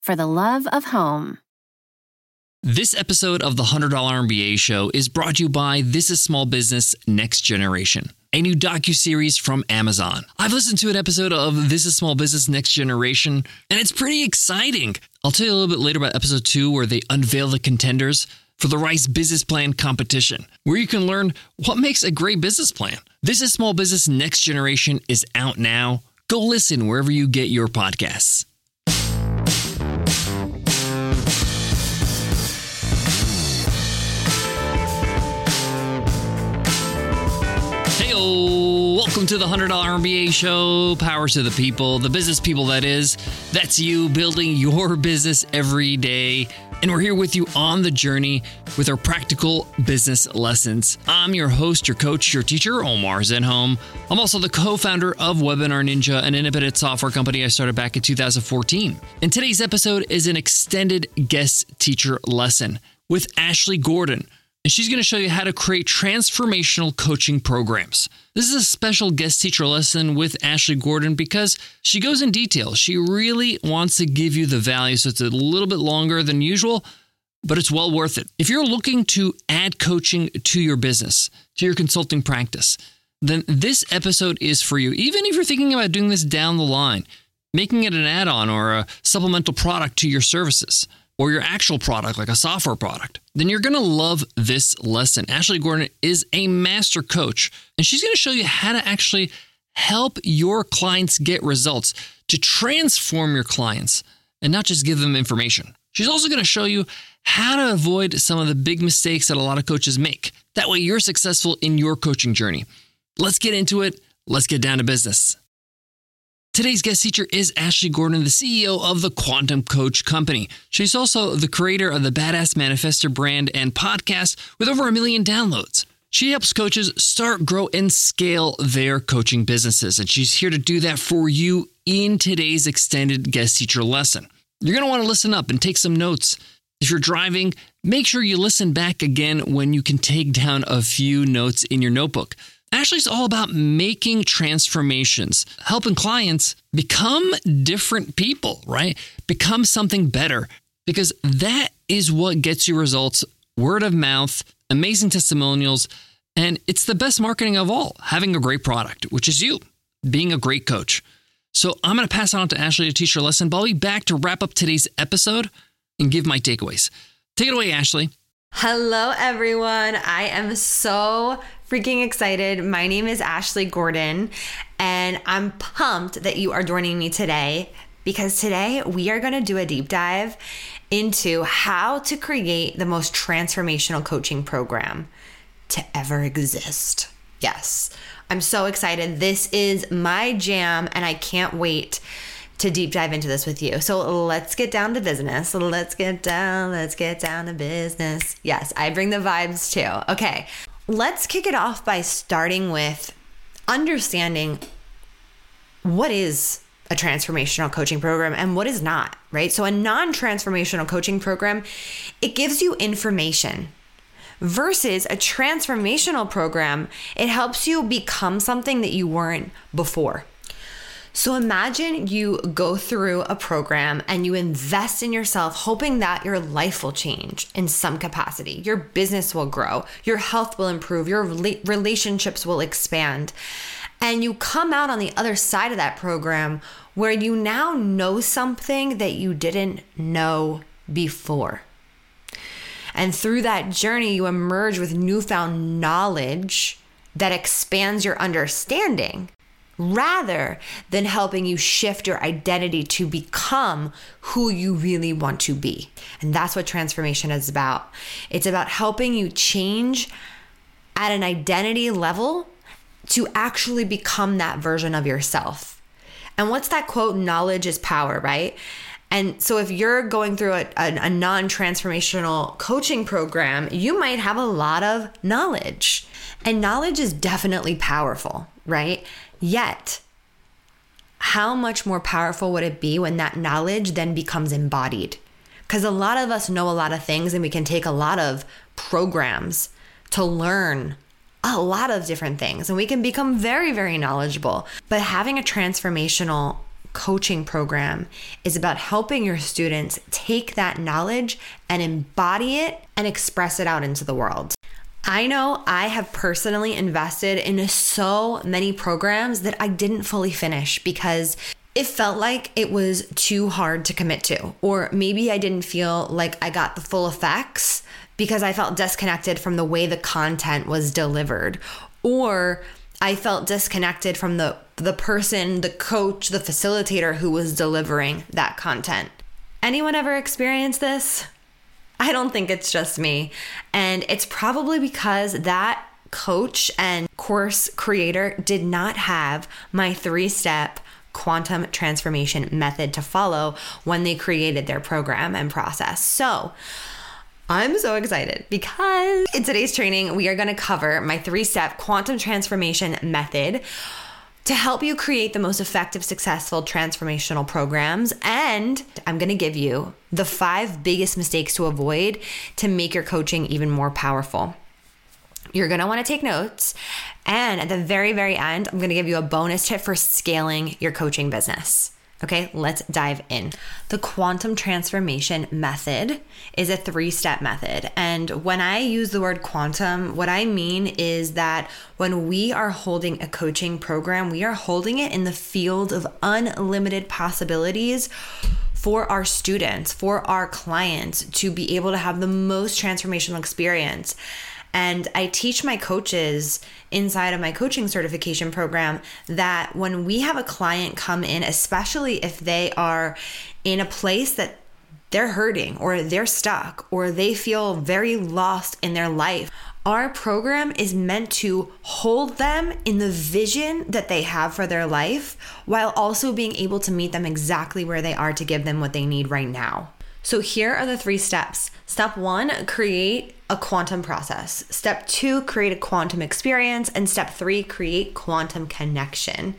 for the love of home. This episode of The $100 MBA Show is brought to you by This Is Small Business Next Generation, a new docuseries from Amazon. I've listened to an episode of This Is Small Business Next Generation, and it's pretty exciting. I'll tell you a little bit later about episode 2, where they unveil the contenders for the Rice Business Plan Competition, where you can learn what makes a great business plan. This Is Small Business Next Generation is out now. Go listen wherever you get your podcasts. Welcome to the $100 MBA Show. Power to the people, the business people that is. That's you building your business every day. And we're here with you on the journey with our practical business lessons. I'm your host, your coach, your teacher, Omar Zenholm. I'm also the co-founder of Webinar Ninja, an independent software company I started back in 2014. And today's episode is an extended guest teacher lesson with Ashley Gordon. And she's going to show you how to create transformational coaching programs. This is a special guest teacher lesson with Ashley Gordon because she goes in detail. She really wants to give you the value, so it's a little bit longer than usual, but it's well worth it. If you're looking to add coaching to your business, to your consulting practice, then this episode is for you. Even if you're thinking about doing this down the line, making it an add-on or a supplemental product to your services, or your actual product, like a software product, then you're going to love this lesson. Ashley Gordon is a master coach, and she's going to show you how to actually help your clients get results, to transform your clients and not just give them information. She's also going to show you how to avoid some of the big mistakes that a lot of coaches make. That way you're successful in your coaching journey. Let's get into it. Let's get down to business. Today's guest teacher is Ashley Gordon, the CEO of the Quantum Coach Company. She's also the creator of the Badass Manifestor brand and podcast with over 1 million downloads. She helps coaches start, grow, and scale their coaching businesses. And she's here to do that for you in today's extended guest teacher lesson. You're going to want to listen up and take some notes. If you're driving, make sure you listen back again when you can take down a few notes in your notebook. Ashley's all about making transformations, helping clients become different people, right? Become something better, because that is what gets you results, word of mouth, amazing testimonials, and it's the best marketing of all, having a great product, which is you, being a great coach. So I'm going to pass on to Ashley to teach her lesson, but I'll be back to wrap up today's episode and give my takeaways. Take it away, Ashley. Hello, everyone. I am so freaking excited. My name is Ashley Gordon, and I'm pumped that you are joining me today, because today we are going to do a deep dive into how to create the most transformational coaching program to ever exist. Yes, I'm so excited. This is my jam, and I can't wait to deep dive into this with you. So let's get down to business. Let's get down to business. Yes, I bring the vibes too. Okay. Let's kick it off by starting with understanding what is a transformational coaching program and what is not, right? So a non-transformational coaching program, it gives you information, versus a transformational program, it helps you become something that you weren't before. So imagine you go through a program and you invest in yourself, hoping that your life will change in some capacity. Your business will grow, your health will improve, your relationships will expand. And you come out on the other side of that program where you now know something that you didn't know before. And through that journey, you emerge with newfound knowledge that expands your understanding rather than helping you shift your identity to become who you really want to be. And that's what transformation is about. It's about helping you change at an identity level to actually become that version of yourself. And what's that quote? Knowledge is power, right? And so if you're going through a non-transformational coaching program, you might have a lot of knowledge. And knowledge is definitely powerful, right? Yet, how much more powerful would it be when that knowledge then becomes embodied? Because a lot of us know a lot of things and we can take a lot of programs to learn a lot of different things. And we can become very, very knowledgeable. But having a transformational coaching program is about helping your students take that knowledge and embody it and express it out into the world. I know I have personally invested in so many programs that I didn't fully finish because it felt like it was too hard to commit to, or maybe I didn't feel like I got the full effects because I felt disconnected from the way the content was delivered, or I felt disconnected from the person, the coach, the facilitator who was delivering that content. Anyone ever experienced this? I don't think it's just me. And it's probably because that coach and course creator did not have my 3-step quantum transformation method to follow when they created their program and process. So I'm so excited because in today's training, we are going to cover my 3-step quantum transformation method to help you create the most effective, successful transformational programs. And I'm going to give you the 5 biggest mistakes to avoid to make your coaching even more powerful. You're going to want to take notes. And at the very, very end, I'm going to give you a bonus tip for scaling your coaching business. Okay, let's dive in. The quantum transformation method is a 3-step method. And when I use the word quantum, what I mean is that when we are holding a coaching program, we are holding it in the field of unlimited possibilities for our students, for our clients to be able to have the most transformational experience. And I teach my coaches inside of my coaching certification program that when we have a client come in, especially if they are in a place that they're hurting or they're stuck or they feel very lost in their life, our program is meant to hold them in the vision that they have for their life while also being able to meet them exactly where they are to give them what they need right now. So here are the 3 steps. Step 1, create a quantum process. Step 2, create a quantum experience. And step 3, create quantum connection.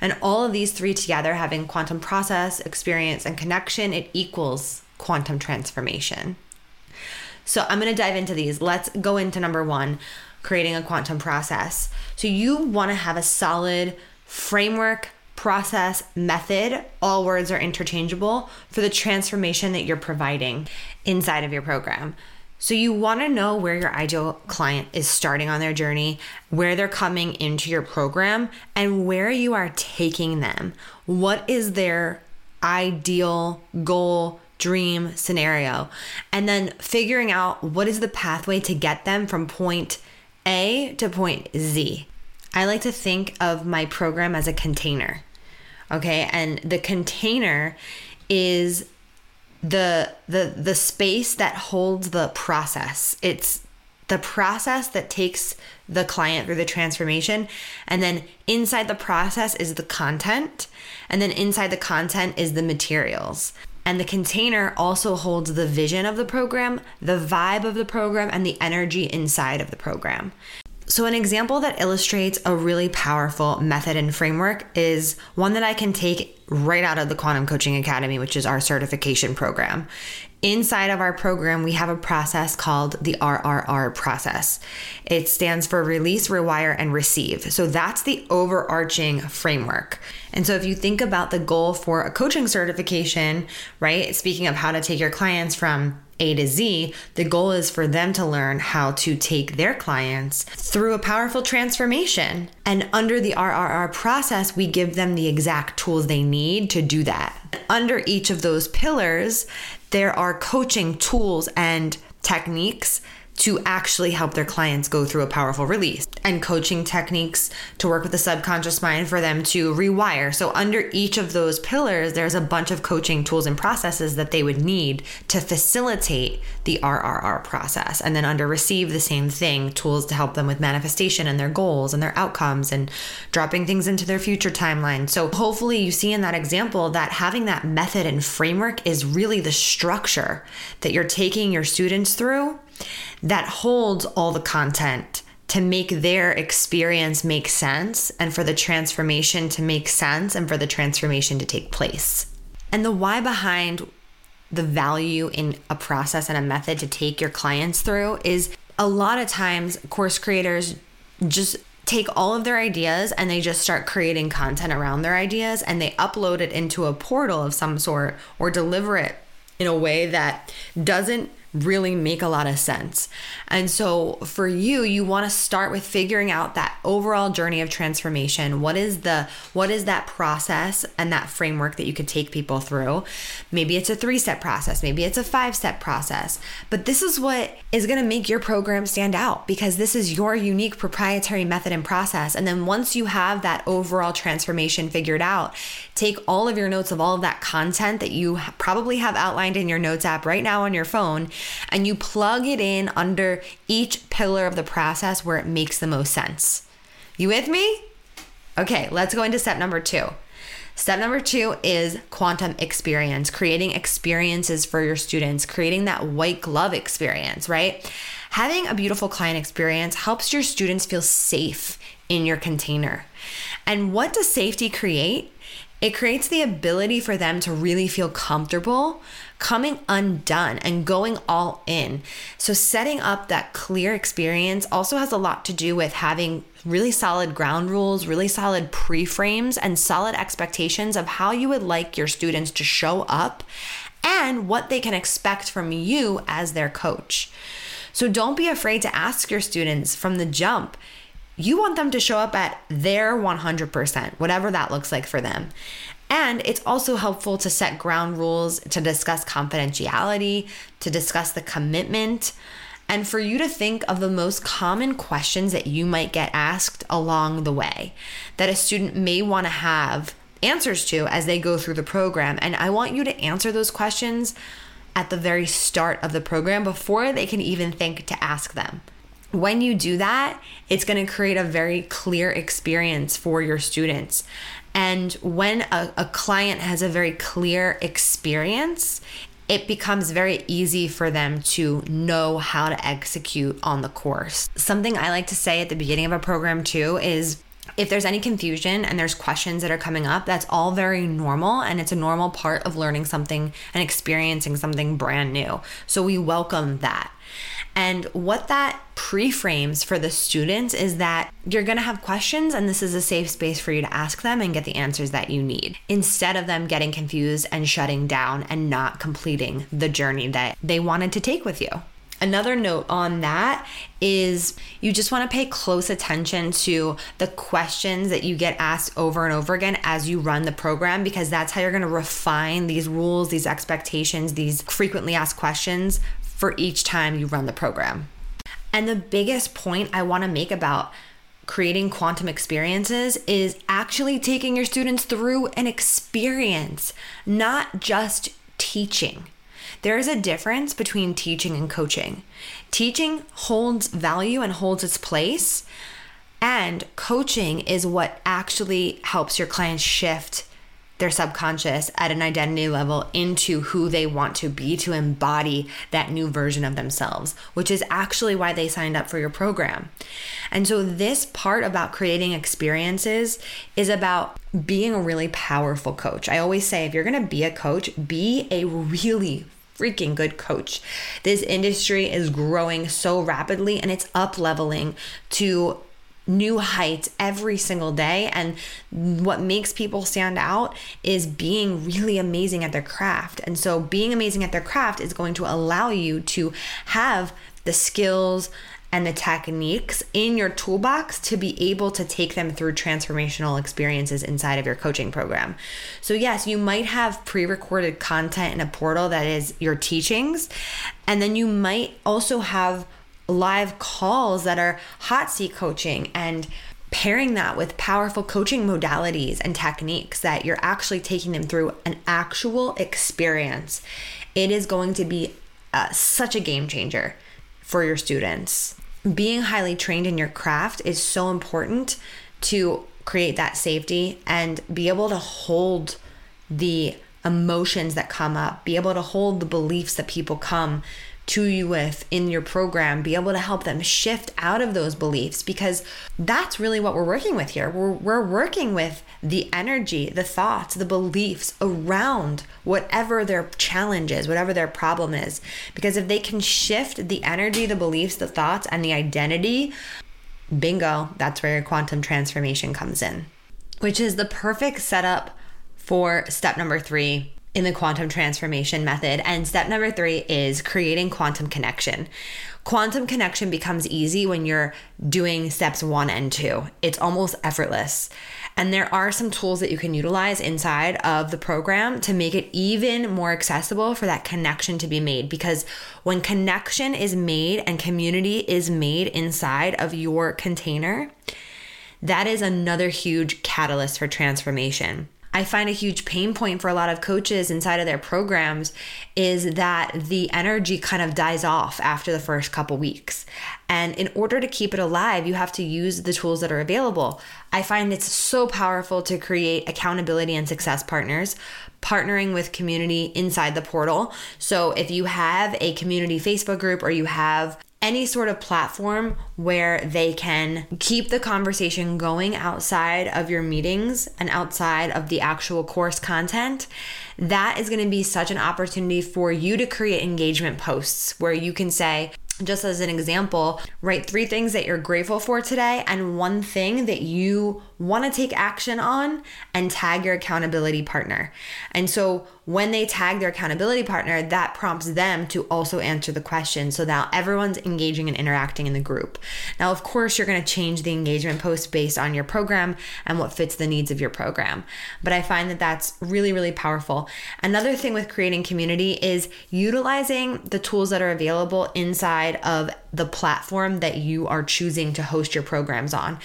And all of these 3 together, having quantum process, experience, and connection, it equals quantum transformation. So I'm going to dive into these. Let's go into number 1, creating a quantum process. So you want to have a solid framework, process, method, all words are interchangeable for the transformation that you're providing inside of your program. So you want to know where your ideal client is starting on their journey, where they're coming into your program, and where you are taking them. What is their ideal goal, dream scenario? And then figuring out what is the pathway to get them from point A to point Z. I like to think of my program as a container, okay? And the container is the space that holds the process. It's the process that takes the client through the transformation. And then inside the process is the content. And then inside the content is the materials. And the container also holds the vision of the program, the vibe of the program, and the energy inside of the program. So an example that illustrates a really powerful method and framework is one that I can take right out of the Quantum Coaching Academy, which is our certification program. Inside of our program, we have a process called the RRR process. It stands for Release, Rewire, and Receive. So that's the overarching framework. And so if you think about the goal for a coaching certification, right? Speaking of how to take your clients from A to Z, the goal is for them to learn how to take their clients through a powerful transformation. And under the RRR process, we give them the exact tools they need to do that. under each of those pillars, there are coaching tools and techniques to actually help their clients go through a powerful release, and coaching techniques to work with the subconscious mind for them to rewire. So under each of those pillars, there's a bunch of coaching tools and processes that they would need to facilitate the RRR process. And then under receive, the same thing, tools to help them with manifestation and their goals and their outcomes and dropping things into their future timeline. So hopefully you see in that example that having that method and framework is really the structure that you're taking your students through that holds all the content to make their experience make sense and for the transformation to make sense and for the transformation to take place. And the why behind the value in a process and a method to take your clients through is a lot of times course creators just take all of their ideas and they just start creating content around their ideas and they upload it into a portal of some sort or deliver it in a way that doesn't really make a lot of sense. And so for you, you want to start with figuring out that overall journey of transformation. What is that process and that framework that you could take people through? Maybe it's a 3-step process, maybe it's a 5-step process, but this is what is going to make your program stand out because this is your unique proprietary method and process. And then once you have that overall transformation figured out, take all of your notes of all of that content that you probably have outlined in your notes app right now on your phone, and you plug it in under each pillar of the process where it makes the most sense. You with me? Okay, let's go into step number 2. Step number 2 is quantum experience, creating experiences for your students, creating that white glove experience, right? Having a beautiful client experience helps your students feel safe in your container. And what does safety create? It creates the ability for them to really feel comfortable coming undone and going all in. So setting up that clear experience also has a lot to do with having really solid ground rules, really solid pre-frames, and solid expectations of how you would like your students to show up and what they can expect from you as their coach. So don't be afraid to ask your students from the jump. You want them to show up at their 100%, whatever that looks like for them. And it's also helpful to set ground rules, to discuss confidentiality, to discuss the commitment, and for you to think of the most common questions that you might get asked along the way that a student may want to have answers to as they go through the program. And I want you to answer those questions at the very start of the program before they can even think to ask them. When you do that, it's going to create a very clear experience for your students. And when a client has a very clear experience, it becomes very easy for them to know how to execute on the course. Something I like to say at the beginning of a program too is if there's any confusion and there's questions that are coming up, that's all very normal, and it's a normal part of learning something and experiencing something brand new. So we welcome that. And what that pre-frames for the students is that you're going to have questions and this is a safe space for you to ask them and get the answers that you need instead of them getting confused and shutting down and not completing the journey that they wanted to take with you. Another note on that is you just want to pay close attention to the questions that you get asked over and over again as you run the program, because that's how you're going to refine these rules, these expectations, these frequently asked questions for each time you run the program. And the biggest point I want to make about creating quantum experiences is actually taking your students through an experience, not just teaching. There is a difference between teaching and coaching. Teaching holds value and holds its place, and coaching is what actually helps your clients shift their subconscious at an identity level into who they want to be, to embody that new version of themselves, which is actually why they signed up for your program. And so this part about creating experiences is about being a really powerful coach. I always say, if you're going to be a coach, be a really freaking good coach. This industry is growing so rapidly and it's up-leveling to new heights every single day. And what makes people stand out is being really amazing at their craft. And so being amazing at their craft is going to allow you to have the skills and the techniques in your toolbox to be able to take them through transformational experiences inside of your coaching program. So yes, you might have pre-recorded content in a portal that is your teachings, and then you might also have live calls that are hot seat coaching and pairing that with powerful coaching modalities and techniques that you're actually taking them through an actual experience. It is going to be such a game changer for your students. Being highly trained in your craft is so important to create that safety and be able to hold the emotions that come up, be able to hold the beliefs that people come to you with in your program, be able to help them shift out of those beliefs, because that's really what we're working with here. We're working with the energy, the thoughts, the beliefs around whatever their challenge is, whatever their problem is. Because if they can shift the energy, the beliefs, the thoughts, and the identity, bingo, that's where your quantum transformation comes in, which is the perfect setup for step number 3 in the quantum transformation method. And step number 3 is creating quantum connection. Quantum connection becomes easy when you're doing steps 1 and 2. It's almost effortless. And there are some tools that you can utilize inside of the program to make it even more accessible for that connection to be made. Because when connection is made and community is made inside of your container, that is another huge catalyst for transformation. I find a huge pain point for a lot of coaches inside of their programs is that the energy kind of dies off after the first couple weeks. And in order to keep it alive, you have to use the tools that are available. I find it's so powerful to create accountability and success partners, partnering with community inside the portal. So if you have a community Facebook group or you have any sort of platform where they can keep the conversation going outside of your meetings and outside of the actual course content, that is going to be such an opportunity for you to create engagement posts where you can say, just as an example, write 3 things that you're grateful for today and 1 thing that you want to take action on, and tag your accountability partner. And so when they tag their accountability partner, that prompts them to also answer the question, so now everyone's engaging and interacting in the group. Now, of course, you're going to change the engagement post based on your program and what fits the needs of your program. But I find that that's really, really powerful. Another thing with creating community is utilizing the tools that are available inside of the platform that you are choosing to host your programs on.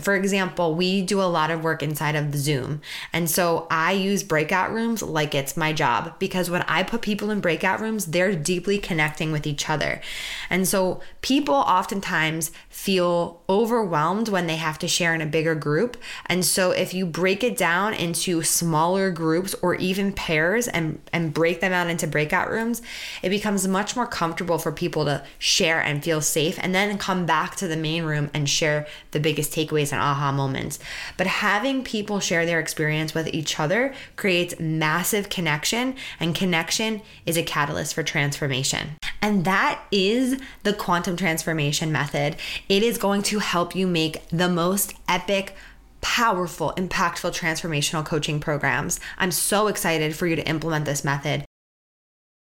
For example, we do a lot of work inside of Zoom. And so I use breakout rooms like it's my job, because when I put people in breakout rooms, they're deeply connecting with each other. And so people oftentimes feel overwhelmed when they have to share in a bigger group. And so if you break it down into smaller groups or even pairs and break them out into breakout rooms, it becomes much more comfortable for people to share and feel safe, and then come back to the main room and share the biggest takeaways and aha moments. But having people share their experience with each other creates massive connection, and connection is a catalyst for transformation. And that is the quantum transformation method. It is going to help you make the most epic, powerful, impactful transformational coaching programs. I'm so excited for you to implement this method.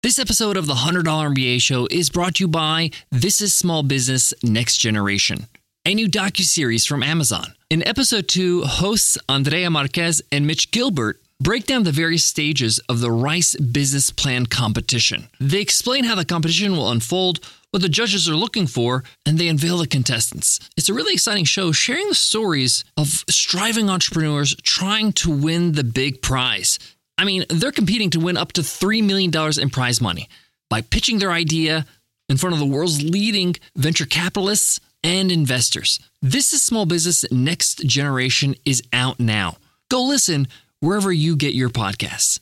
This episode of the $100 MBA Show is brought to you by This Is Small Business Next Generation, a new docuseries from Amazon. In episode 2, hosts Andrea Marquez and Mitch Gilbert break down the various stages of the Rice Business Plan Competition. They explain how the competition will unfold, what the judges are looking for, and they unveil the contestants. It's a really exciting show, sharing the stories of striving entrepreneurs trying to win the big prize. I mean, they're competing to win up to $3 million in prize money by pitching their idea in front of the world's leading venture capitalists and investors. This Is Small Business Next Generation is out now. Go listen wherever you get your podcasts.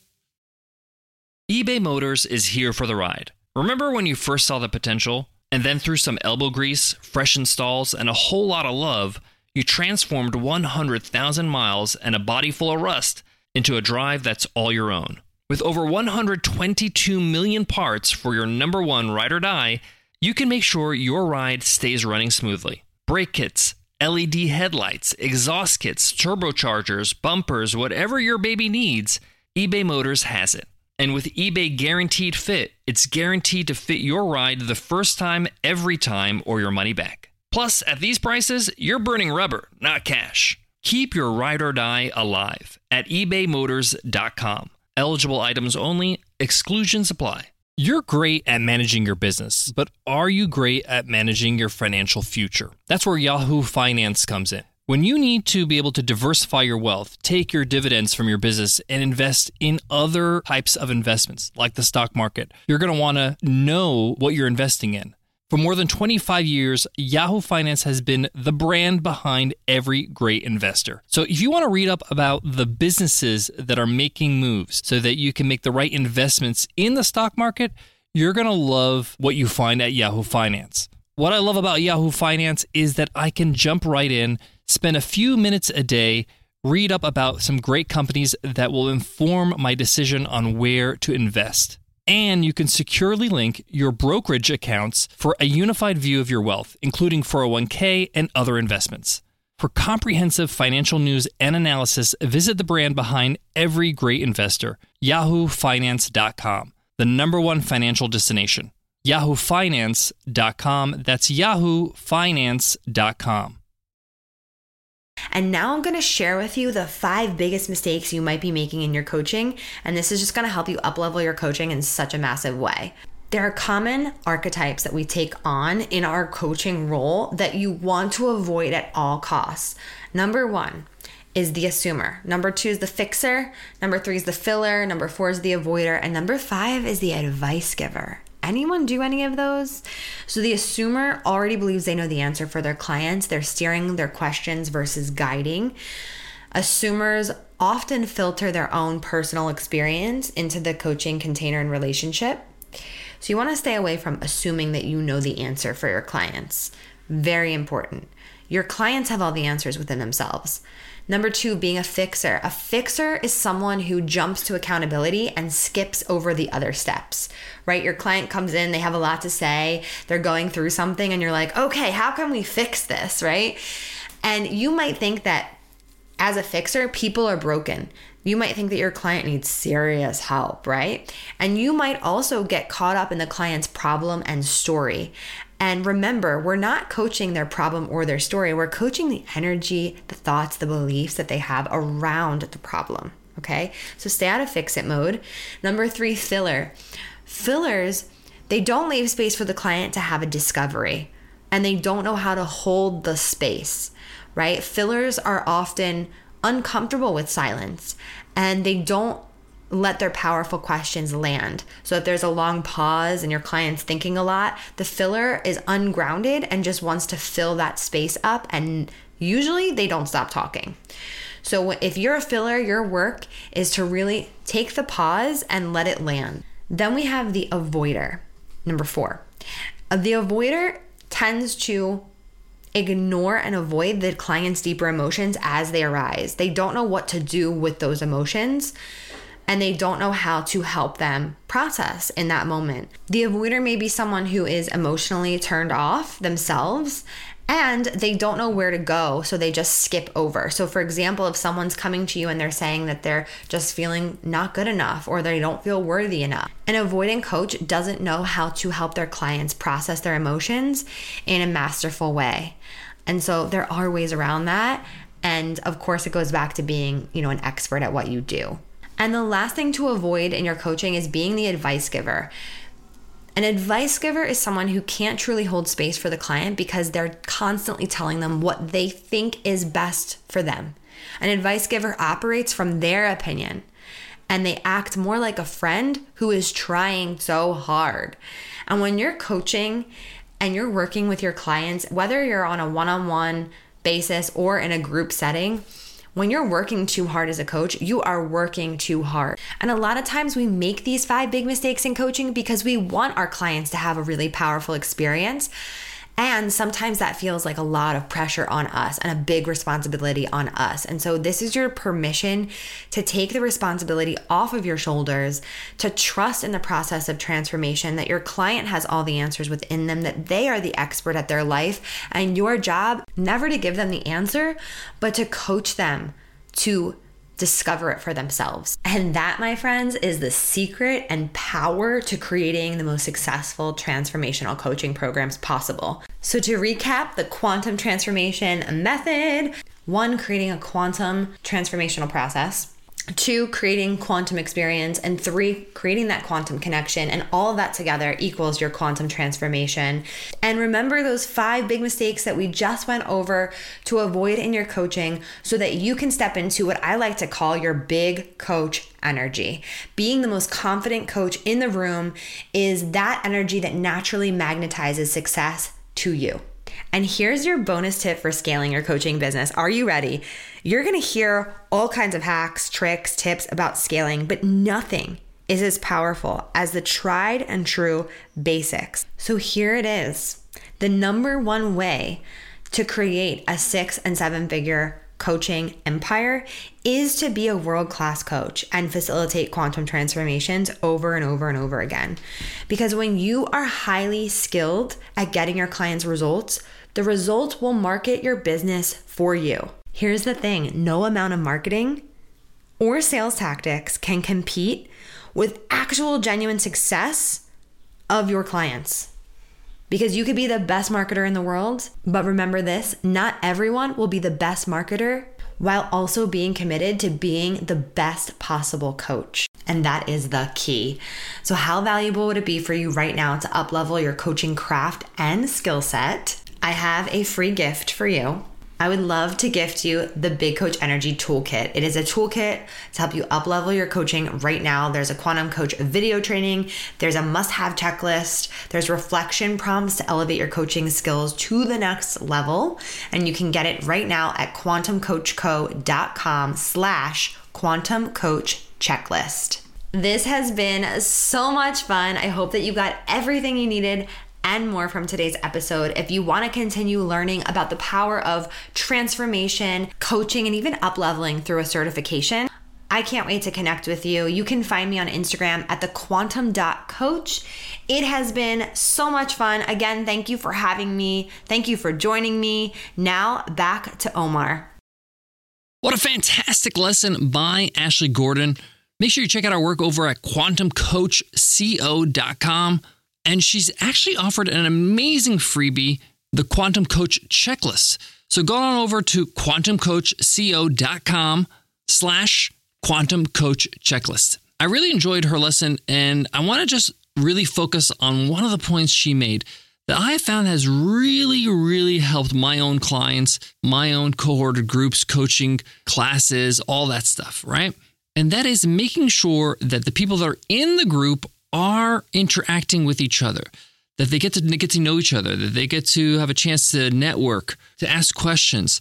eBay Motors is here for the ride. Remember when you first saw the potential, and then through some elbow grease, fresh installs, and a whole lot of love, you transformed 100,000 miles and a body full of rust into a drive that's all your own. With over 122 million parts for your number one ride or die, you can make sure your ride stays running smoothly. Brake kits, LED headlights, exhaust kits, turbochargers, bumpers, whatever your baby needs, eBay Motors has it. And with eBay Guaranteed Fit, it's guaranteed to fit your ride the first time, every time, or your money back. Plus, at these prices, you're burning rubber, not cash. Keep your ride or die alive at ebaymotors.com. Eligible items only. Exclusions apply. You're great at managing your business, but are you great at managing your financial future? That's where Yahoo Finance comes in. When you need to be able to diversify your wealth, take your dividends from your business and invest in other types of investments like the stock market, you're going to want to know what you're investing in. For more than 25 years, Yahoo Finance has been the brand behind every great investor. So if you want to read up about the businesses that are making moves so that you can make the right investments in the stock market, you're going to love what you find at Yahoo Finance. What I love about Yahoo Finance is that I can jump right in, spend a few minutes a day, read up about some great companies that will inform my decision on where to invest. And you can securely link your brokerage accounts for a unified view of your wealth, including 401k and other investments. For comprehensive financial news and analysis, visit the brand behind every great investor, yahoofinance.com, the number one financial destination. yahoofinance.com. That's yahoofinance.com. And now I'm going to share with you the 5 biggest mistakes you might be making in your coaching. And this is just going to help you uplevel your coaching in such a massive way. There are common archetypes that we take on in our coaching role that you want to avoid at all costs. Number 1 is the assumer. Number 2 is the fixer. Number 3 is the filler. Number 4 is the avoider. And number 5 is the advice giver. Anyone do any of those? So the assumer already believes they know the answer for their clients. They're steering their questions versus guiding. Assumers often filter their own personal experience into the coaching container and relationship. So you want to stay away from assuming that you know the answer for your clients. Very important. Your clients have all the answers within themselves. Number 2, being a fixer. A fixer is someone who jumps to accountability and skips over the other steps, right? Your client comes in, they have a lot to say, they're going through something and you're like, okay, how can we fix this, right? And you might think that as a fixer, people are broken. You might think that your client needs serious help, right? And you might also get caught up in the client's problem and story. And remember, we're not coaching their problem or their story. We're coaching the energy, the thoughts, the beliefs that they have around the problem, okay? So stay out of fix-it mode. Number 3, filler. Fillers, they don't leave space for the client to have a discovery, and they don't know how to hold the space, right? Fillers are often uncomfortable with silence, and they don't let their powerful questions land. So if there's a long pause and your client's thinking a lot, the filler is ungrounded and just wants to fill that space up, and usually they don't stop talking. So if you're a filler, your work is to really take the pause and let it land. Then we have the avoider, number 4. The avoider tends to ignore and avoid the client's deeper emotions as they arise. They don't know what to do with those emotions, and they don't know how to help them process in that moment. The avoider may be someone who is emotionally turned off themselves and they don't know where to go, so they just skip over. So for example, if someone's coming to you and they're saying that they're just feeling not good enough or they don't feel worthy enough, an avoidant coach doesn't know how to help their clients process their emotions in a masterful way. And so there are ways around that. And of course, it goes back to being, an expert at what you do. And the last thing to avoid in your coaching is being the advice giver. An advice giver is someone who can't truly hold space for the client because they're constantly telling them what they think is best for them. An advice giver operates from their opinion, and they act more like a friend who is trying so hard. And when you're coaching and you're working with your clients, whether you're on a one-on-one basis or in a group setting, when you're working too hard as a coach, you are working too hard. And a lot of times we make these 5 big mistakes in coaching because we want our clients to have a really powerful experience. And sometimes that feels like a lot of pressure on us and a big responsibility on us. And so this is your permission to take the responsibility off of your shoulders, to trust in the process of transformation, that your client has all the answers within them, that they are the expert at their life, and your job never to give them the answer, but to coach them to discover it for themselves. And that, my friends, is the secret and power to creating the most successful transformational coaching programs possible. So to recap the quantum transformation method: 1, creating a quantum transformational process. 2, creating quantum experience. And 3, creating that quantum connection. And all of that together equals your quantum transformation. And remember those 5 big mistakes that we just went over to avoid in your coaching so that you can step into what I like to call your big coach energy. Being the most confident coach in the room is that energy that naturally magnetizes success to you. And here's your bonus tip for scaling your coaching business. Are you ready? You're going to hear all kinds of hacks, tricks, tips about scaling, but nothing is as powerful as the tried and true basics. So here it is. The number one way to create a 6- and 7-figure coaching empire is to be a world-class coach and facilitate quantum transformations over and over and over again. Because when you are highly skilled at getting your clients' results, the results will market your business for you. Here's the thing: no amount of marketing or sales tactics can compete with actual genuine success of your clients. Because you could be the best marketer in the world, but remember this, not everyone will be the best marketer while also being committed to being the best possible coach. And that is the key. So how valuable would it be for you right now to uplevel your coaching craft and skill set? I have a free gift for you. I would love to gift you the Big Coach Energy Toolkit. It is a toolkit to help you uplevel your coaching right now. There's a Quantum Coach video training. There's a must-have checklist. There's reflection prompts to elevate your coaching skills to the next level. And you can get it right now at quantumcoachco.com/quantumcoachchecklist. This has been so much fun. I hope that you got everything you needed and more from today's episode. If you want to continue learning about the power of transformation, coaching, and even up-leveling through a certification, I can't wait to connect with you. You can find me on Instagram at thequantum.coach. It has been so much fun. Again, thank you for having me. Thank you for joining me. Now back to Omar. What a fantastic lesson by Ashley Gordon. Make sure you check out our work over at quantumcoachco.com. And she's actually offered an amazing freebie, the Quantum Coach Checklist. So go on over to quantumcoachco.com/quantumcoachchecklist. I really enjoyed her lesson, and I want to just really focus on one of the points she made that I found has really, really helped my own clients, my own cohorted groups, coaching classes, all that stuff, right? And that is making sure that the people that are in the group are interacting with each other, that they get to know each other, that they get to have a chance to network, to ask questions,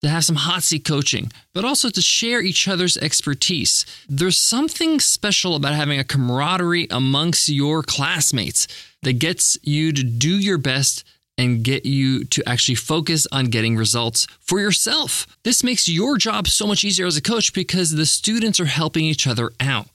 to have some hot seat coaching, but also to share each other's expertise. There's something special about having a camaraderie amongst your classmates that gets you to do your best and get you to actually focus on getting results for yourself. This makes your job so much easier as a coach because the students are helping each other out.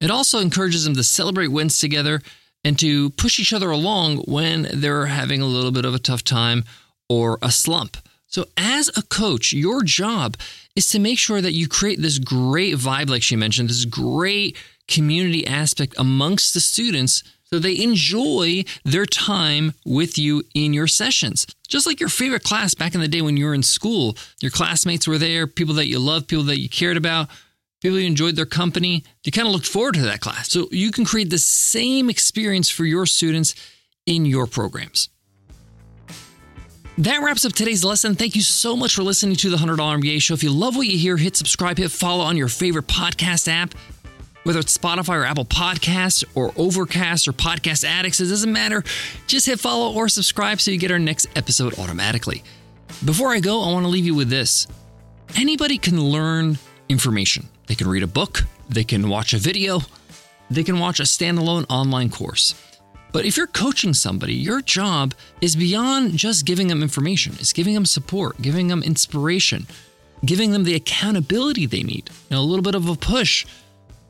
It also encourages them to celebrate wins together and to push each other along when they're having a little bit of a tough time or a slump. So as a coach, your job is to make sure that you create this great vibe, like she mentioned, this great community aspect amongst the students so they enjoy their time with you in your sessions. Just like your favorite class back in the day when you were in school, your classmates were there, people that you loved, people that you cared about, people who enjoyed their company. You kind of looked forward to that class. So you can create the same experience for your students in your programs. That wraps up today's lesson. Thank you so much for listening to The $100 MBA Show. If you love what you hear, hit subscribe, hit follow on your favorite podcast app. Whether it's Spotify or Apple Podcasts or Overcast or Podcast Addicts, it doesn't matter. Just hit follow or subscribe so you get our next episode automatically. Before I go, I want to leave you with this. Anybody can learn information. They can read a book, they can watch a video, they can watch a standalone online course. But if you're coaching somebody, your job is beyond just giving them information. It's giving them support, giving them inspiration, giving them the accountability they need, a little bit of a push,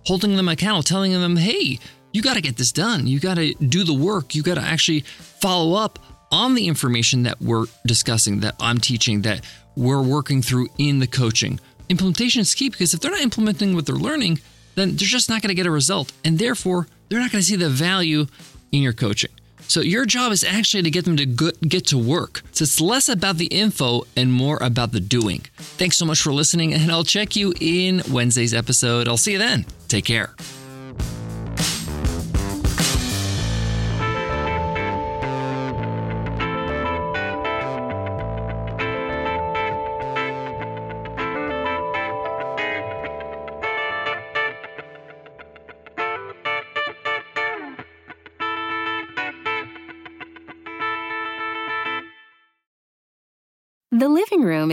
holding them accountable, telling them, hey, you got to get this done. You got to do the work. You got to actually follow up on the information that we're discussing, that I'm teaching, that we're working through in the coaching. Implementation is key, because if they're not implementing what they're learning, then they're just not going to get a result. And therefore, they're not going to see the value in your coaching. So your job is actually to get them to get to work. So it's less about the info and more about the doing. Thanks so much for listening, and I'll check you in Wednesday's episode. I'll see you then. Take care. The living room